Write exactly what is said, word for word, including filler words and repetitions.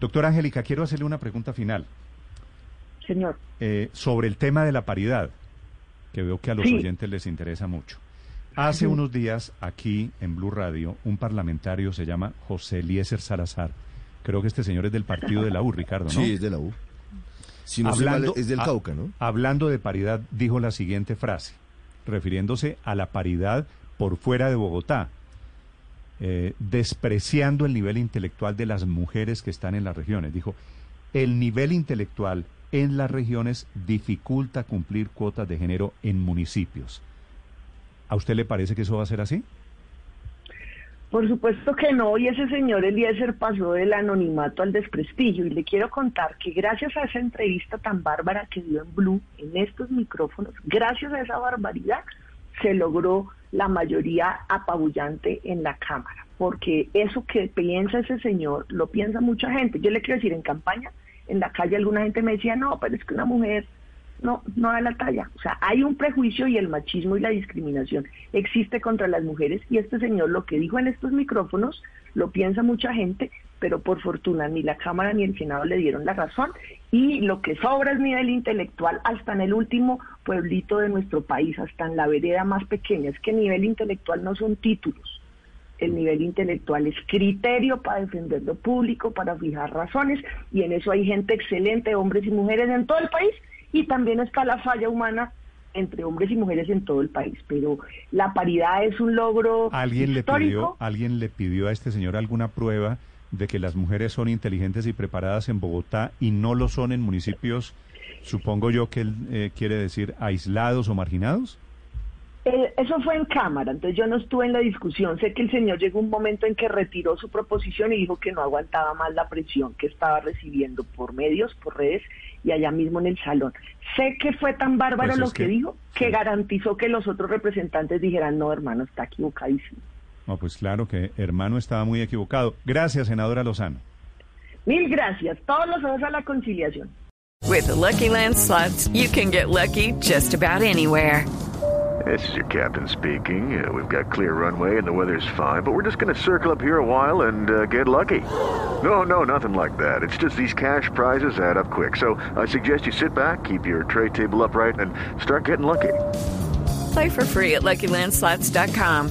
Doctora Angélica, quiero hacerle una pregunta final. Señor. Eh, sobre el tema de la paridad, que veo que a los sí. oyentes les interesa mucho. Hace sí. unos días, aquí en Blue Radio, un parlamentario se llama José Eliezer Salazar. Creo que este señor es del partido de la U, Ricardo, ¿no? Sí, es de la U. Si no hablando, es del Cauca, ¿no? Hablando de paridad, dijo la siguiente frase, refiriéndose a la paridad por fuera de Bogotá, eh, despreciando el nivel intelectual de las mujeres que están en las regiones. Dijo, el nivel intelectual en las regiones dificulta cumplir cuotas de género en municipios. ¿A usted le parece que eso va a ser así? Por supuesto que no, y ese señor Eliezer pasó del anonimato al desprestigio, y le quiero contar que gracias a esa entrevista tan bárbara que dio en Blue, en estos micrófonos, gracias a esa barbaridad, se logró la mayoría apabullante en la Cámara, porque eso que piensa ese señor, lo piensa mucha gente. Yo le quiero decir, en campaña, en la calle alguna gente me decía, no, pero es que una mujer no, no da la talla. O sea, hay un prejuicio y el machismo y la discriminación existe contra las mujeres, y este señor lo que dijo en estos micrófonos lo piensa mucha gente, pero por fortuna ni la Cámara ni el Senado le dieron la razón, y lo que sobra es nivel intelectual hasta en el último pueblito de nuestro país, hasta en la vereda más pequeña. Es que nivel intelectual no son títulos, el nivel intelectual es criterio para defender lo público, para fijar razones, y en eso hay gente excelente, hombres y mujeres en todo el país. Y también está la falla humana entre hombres y mujeres en todo el país, pero la paridad es un logro ¿Alguien histórico. Le pidió, ¿Alguien le pidió a este señor alguna prueba de que las mujeres son inteligentes y preparadas en Bogotá y no lo son en municipios, supongo yo que él eh, quiere decir aislados o marginados? Eh, eso fue en Cámara, entonces yo no estuve en la discusión. Sé que el señor llegó un momento en que retiró su proposición y dijo que no aguantaba más la presión que estaba recibiendo por medios, por redes y allá mismo en el salón. Sé que fue tan bárbaro pues lo que, que dijo que sí. garantizó que los otros representantes dijeran, no, hermano, está equivocadísimo. No, pues claro que hermano estaba muy equivocado. Gracias, senadora Lozano. Mil gracias. Todos los ojos a la conciliación. With the Lucky Land Slots, you can get lucky just about anywhere. This is your captain speaking. Uh, we've got clear runway and the weather's fine, but we're just going to circle up here a while and uh, get lucky. No, no, nothing like that. It's just these cash prizes add up quick. So I suggest you sit back, keep your tray table upright, and start getting lucky. Play for free at Lucky Land Slots dot com.